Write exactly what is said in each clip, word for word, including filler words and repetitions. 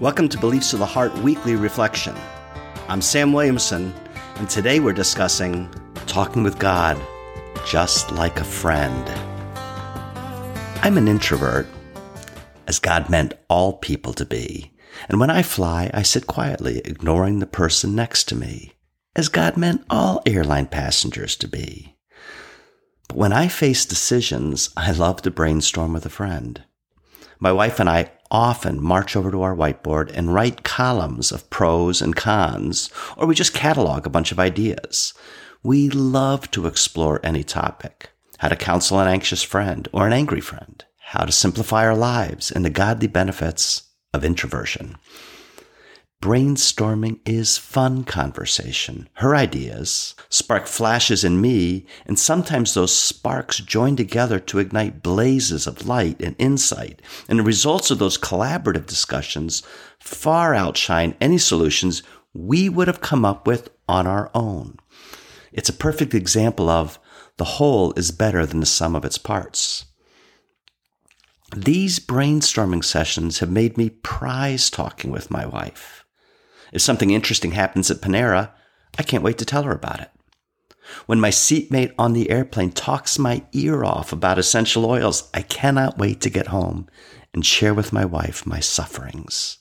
Welcome to Beliefs of the Heart Weekly Reflection. I'm Sam Williamson, and today we're discussing talking with God, just like a friend. I'm an introvert, as God meant all people to be. And when I fly, I sit quietly, ignoring the person next to me, as God meant all airline passengers to be. But when I face decisions, I love to brainstorm with a friend. My wife and I often march over to our whiteboard and write columns of pros and cons, or we just catalog a bunch of ideas. We love to explore any topic: how to counsel an anxious friend or an angry friend, how to simplify our lives, and the godly benefits of introversion. Brainstorming is fun conversation. Her ideas spark flashes in me, and sometimes those sparks join together to ignite blazes of light and insight. And the results of those collaborative discussions far outshine any solutions we would have come up with on our own. It's a perfect example of the whole is better than the sum of its parts. These brainstorming sessions have made me prize talking with my wife. If something interesting happens at Panera, I can't wait to tell her about it. When my seatmate on the airplane talks my ear off about essential oils, I cannot wait to get home and share with my wife my sufferings.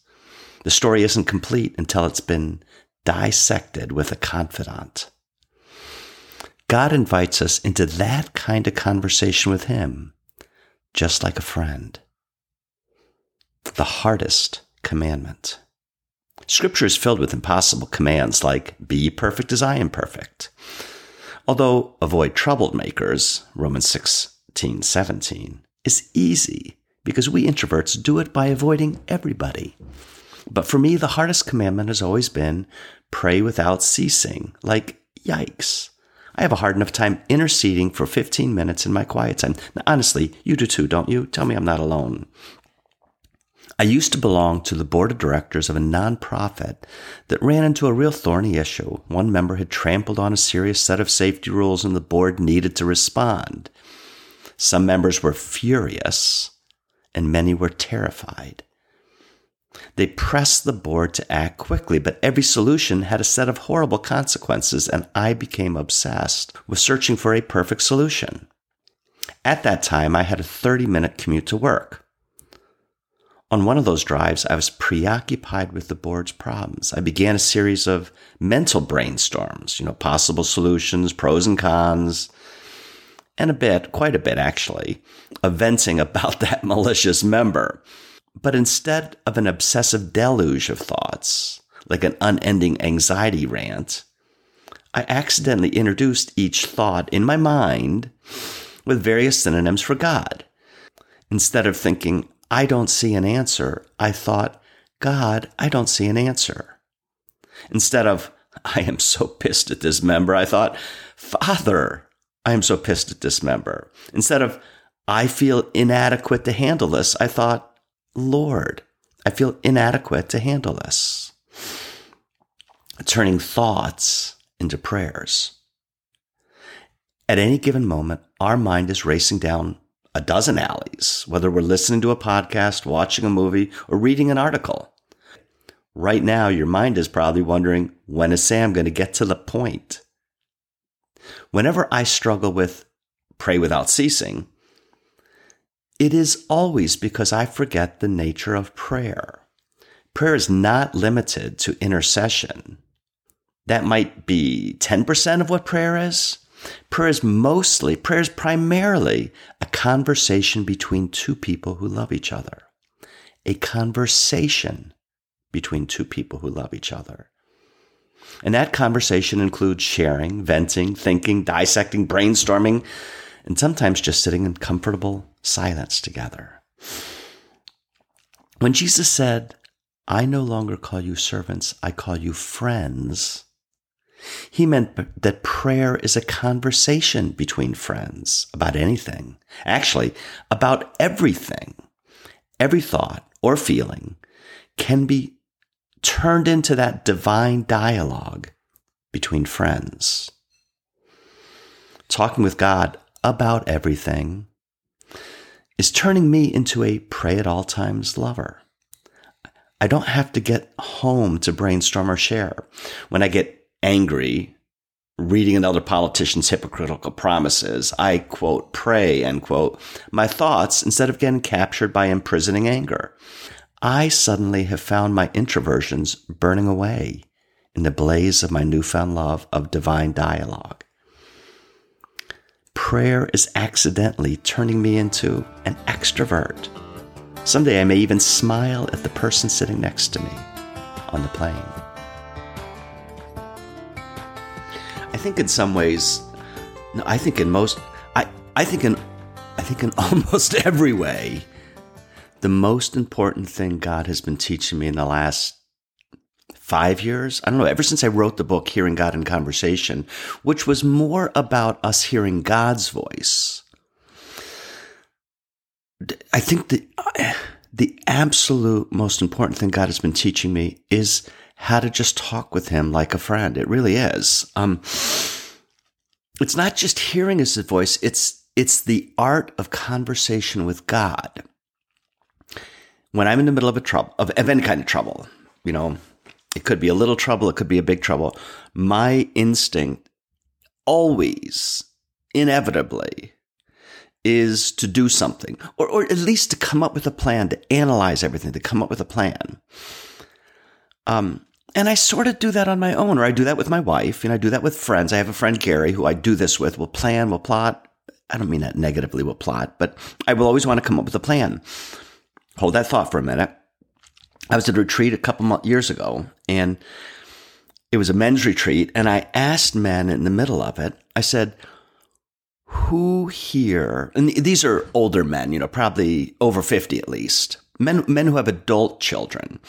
The story isn't complete until it's been dissected with a confidant. God invites us into that kind of conversation with Him, just like a friend. The hardest commandment. Scripture is filled with impossible commands like, be perfect as I am perfect. Although avoid troublemakers, Romans sixteen seventeen, is easy because we introverts do it by avoiding everybody. But for me, the hardest commandment has always been pray without ceasing, like yikes. I have a hard enough time interceding for fifteen minutes in my quiet time. Now, honestly, you do too, don't you? Tell me I'm not alone. I used to belong to the board of directors of a nonprofit that ran into a real thorny issue. One member had trampled on a serious set of safety rules, and the board needed to respond. Some members were furious, and many were terrified. They pressed the board to act quickly, but every solution had a set of horrible consequences, and I became obsessed with searching for a perfect solution. At that time, I had a thirty-minute commute to work. On one of those drives, I was preoccupied with the board's problems. I began a series of mental brainstorms, you know, possible solutions, pros and cons, and a bit, quite a bit actually, of venting about that malicious member. But instead of an obsessive deluge of thoughts, like an unending anxiety rant, I accidentally introduced each thought in my mind with various synonyms for God. Instead of thinking, I don't see an answer, I thought, God, I don't see an answer. Instead of, I am so pissed at this member, I thought, Father, I am so pissed at this member. Instead of, I feel inadequate to handle this, I thought, Lord, I feel inadequate to handle this. Turning thoughts into prayers. At any given moment, our mind is racing down a dozen alleys, whether we're listening to a podcast, watching a movie, or reading an article. Right now, your mind is probably wondering, when is Sam going to get to the point? Whenever I struggle with pray without ceasing, it is always because I forget the nature of prayer. Prayer is not limited to intercession. That might be ten percent of what prayer is. Prayer is mostly, prayer is primarily a conversation between two people who love each other. A conversation between two people who love each other. And that conversation includes sharing, venting, thinking, dissecting, brainstorming, and sometimes just sitting in comfortable silence together. When Jesus said, I no longer call you servants, I call you friends, he meant that prayer is a conversation between friends about anything, actually about everything. Every thought or feeling can be turned into that divine dialogue between friends. Talking with God about everything is turning me into a pray at all times lover. I don't have to get home to brainstorm or share. When I get angry reading another politician's hypocritical promises, I, quote, pray, end quote, my thoughts instead of getting captured by imprisoning anger. I suddenly have found my introversions burning away in the blaze of my newfound love of divine dialogue. Prayer is accidentally turning me into an extrovert. Someday I may even smile at the person sitting next to me on the plane. I think in some ways, no, I think in most, I, I think in, I think in almost every way, the most important thing God has been teaching me in the last five years, I don't know, ever since I wrote the book, Hearing God in Conversation, which was more about us hearing God's voice. I think the, the absolute most important thing God has been teaching me is how to just talk with him like a friend. It really is. Um, it's not just hearing his voice. It's, it's the art of conversation with God. When I'm in the middle of a trouble, of, of any kind of trouble, you know, it could be a little trouble. It could be a big trouble. My instinct always, inevitably, is to do something, or, or at least to come up with a plan, to analyze everything, to come up with a plan. Um, and I sort of do that on my own, or I do that with my wife, and I do that with friends. I have a friend, Gary, who I do this with. We'll plan, we'll plot. I don't mean that negatively, we'll plot, but I will always want to come up with a plan. Hold that thought for a minute. I was at a retreat a couple years ago, and it was a men's retreat, and I asked men in the middle of it, I said, who here, and these are older men, you know, probably over fifty at least, men men who have adult children.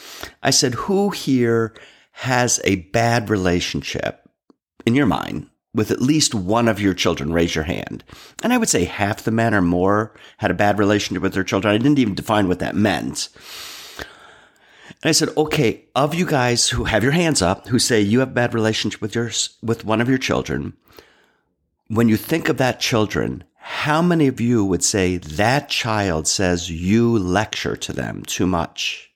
I said, who here has a bad relationship, in your mind, with at least one of your children? Raise your hand. And I would say half the men or more had a bad relationship with their children. I didn't even define what that meant. And I said, okay, of you guys who have your hands up, who say you have a bad relationship with your, with one of your children, when you think of that children, how many of you would say that child says you lecture to them too much?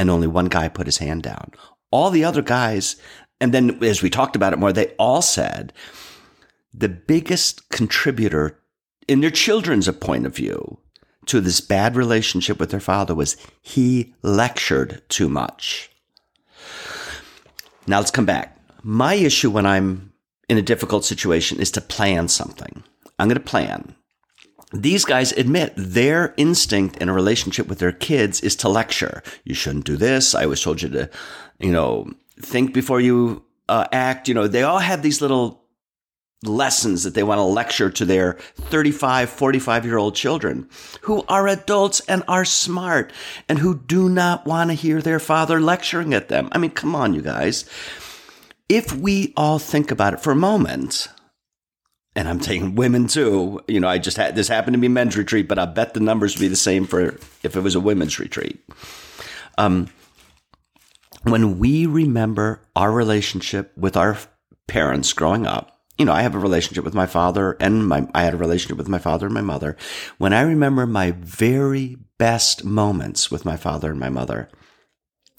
And only one guy put his hand down. All the other guys, and then as we talked about it more, they all said the biggest contributor in their children's point of view to this bad relationship with their father was he lectured too much. Now let's come back. My issue when I'm in a difficult situation is to plan something. I'm going to plan. These guys admit their instinct in a relationship with their kids is to lecture. You shouldn't do this. I always told you to, you know, think before you uh, act. You know, they all have these little lessons that they want to lecture to their thirty-five, forty-five year old children who are adults and are smart and who do not want to hear their father lecturing at them. I mean, come on, you guys. If we all think about it for a moment, and I'm taking women too, you know, I just had this happened to be men's retreat, but I bet the numbers would be the same for if it was a women's retreat. Um, when we remember our relationship with our parents growing up, you know, I have a relationship with my father and my, I had a relationship with my father and my mother. When I remember my very best moments with my father and my mother,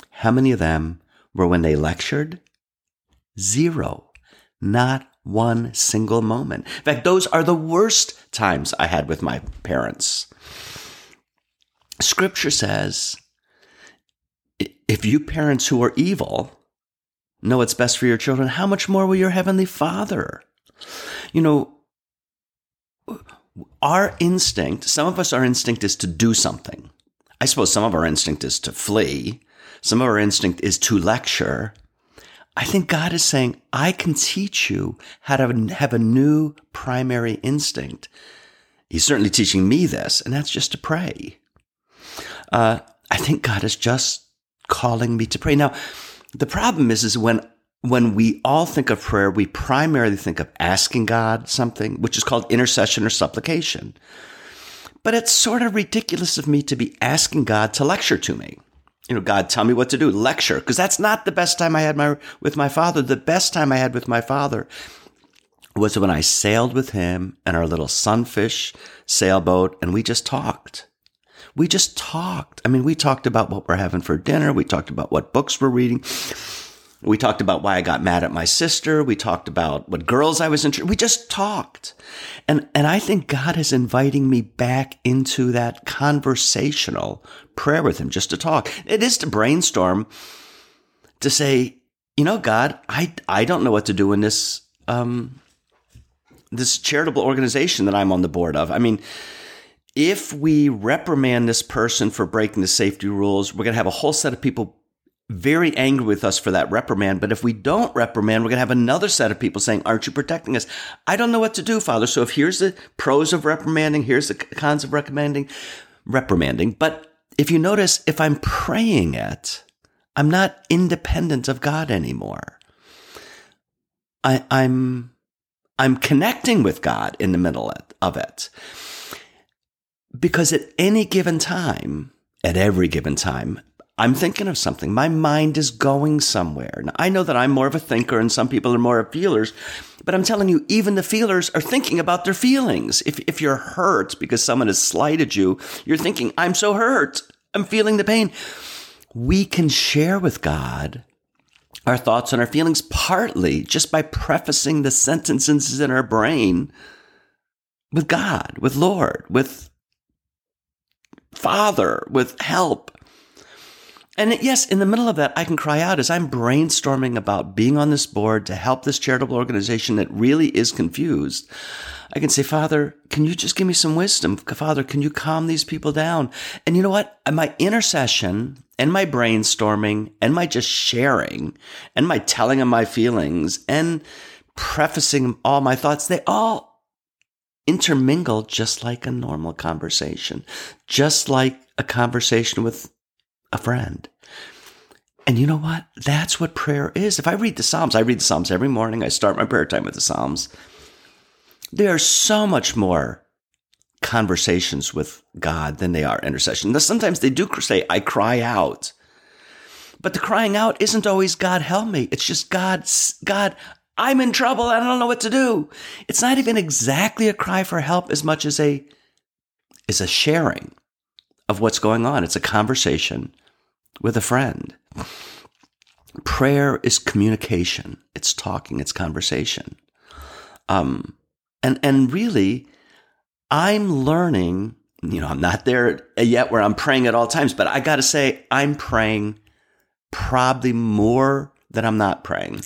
how many of them were when they lectured? Zero. Not one single moment. In fact, those are the worst times I had with my parents. Scripture says, if you parents who are evil know what's best for your children, how much more will your heavenly Father? You know, our instinct, some of us, our instinct is to do something. I suppose some of our instinct is to flee. Some of our instinct is to lecture. I think God is saying, I can teach you how to have a new primary instinct. He's certainly teaching me this, and that's just to pray. Uh, I think God is just calling me to pray. Now, the problem is, is when, when we all think of prayer, we primarily think of asking God something, which is called intercession or supplication. But it's sort of ridiculous of me to be asking God to lecture to me. You know, God, tell me what to do, lecture, because that's not the best time I had my with my father. The best time I had with my father was when I sailed with him and our little sunfish sailboat, and we just talked. we just talked. I mean, we talked about what we're having for dinner. We talked about what books we're reading. We talked about why I got mad at my sister. We talked about what girls I was interested. We just talked. And, and I think God is inviting me back into that conversational prayer with him, just to talk. It is to brainstorm, to say, you know, God, I, I don't know what to do in this, um, this charitable organization that I'm on the board of. I mean, if we reprimand this person for breaking the safety rules, we're going to have a whole set of people very angry with us for that reprimand. But if we don't reprimand, we're going to have another set of people saying, aren't you protecting us? I don't know what to do, Father. So if here's the pros of reprimanding, here's the cons of recommending, reprimanding. But if you notice, if I'm praying it, I'm not independent of God anymore. I, I'm, I'm connecting with God in the middle of it. Because at any given time, at every given time, I'm thinking of something. My mind is going somewhere. Now, I know that I'm more of a thinker and some people are more of feelers, but I'm telling you, even the feelers are thinking about their feelings. If if you're hurt because someone has slighted you, you're thinking, I'm so hurt. I'm feeling the pain. We can share with God our thoughts and our feelings partly just by prefacing the sentences in our brain with God, with Lord, with Father, with help. And yes, in the middle of that, I can cry out as I'm brainstorming about being on this board to help this charitable organization that really is confused. I can say, Father, can you just give me some wisdom? Father, can you calm these people down? And you know what? My intercession and my brainstorming and my just sharing and my telling of my feelings and prefacing all my thoughts, they all intermingle just like a normal conversation, just like a conversation with a friend. And you know what? That's what prayer is. If I read the Psalms, I read the Psalms every morning. I start my prayer time with the Psalms. There are so much more conversations with God than they are intercession. Now, sometimes they do say, I cry out. But the crying out isn't always, God, help me. It's just, God, God, I'm in trouble. I don't know what to do. It's not even exactly a cry for help as much as a, as a sharing of what's going on. It's a conversation with a friend. Prayer is communication. It's talking. It's conversation. Um, and and really, I'm learning, you know, I'm not there yet where I'm praying at all times, but I got to say, I'm praying probably more than I'm not praying,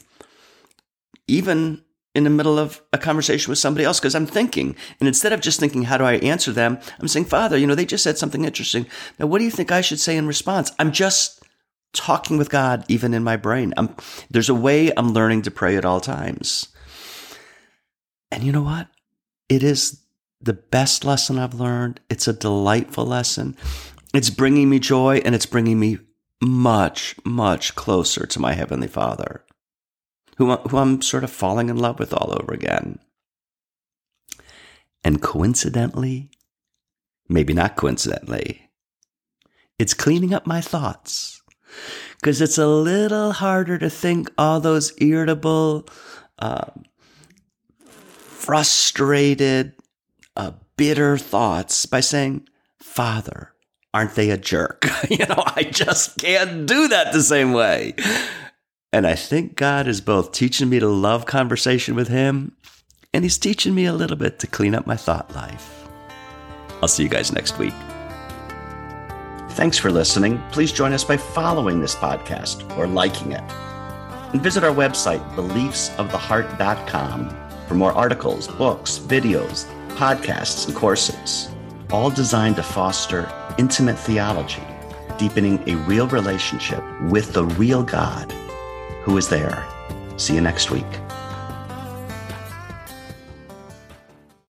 even in the middle of a conversation with somebody else, because I'm thinking. And instead of just thinking, how do I answer them? I'm saying, Father, you know, they just said something interesting. Now, what do you think I should say in response? I'm just talking with God, even in my brain. I'm, there's a way I'm learning to pray at all times. And you know what? It is the best lesson I've learned. It's a delightful lesson. It's bringing me joy, and it's bringing me much, much closer to my Heavenly Father, Who, who I'm sort of falling in love with all over again. And coincidentally, maybe not coincidentally, it's cleaning up my thoughts. Because it's a little harder to think all those irritable, uh, frustrated, uh, bitter thoughts by saying, Father, aren't they a jerk? You know, I just can't do that the same way. And I think God is both teaching me to love conversation with him, and he's teaching me a little bit to clean up my thought life. I'll see you guys next week. Thanks for listening. Please join us by following this podcast or liking it. And visit our website, beliefs of the heart dot com, for more articles, books, videos, podcasts, and courses, all designed to foster intimate theology, deepening a real relationship with the real God who is there. See you next week.